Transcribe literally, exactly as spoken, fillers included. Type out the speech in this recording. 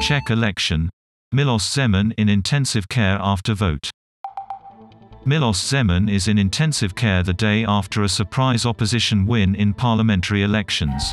Czech election. Milos Zeman in intensive care after vote. Milos Zeman is in intensive care the day after a surprise opposition win in parliamentary elections.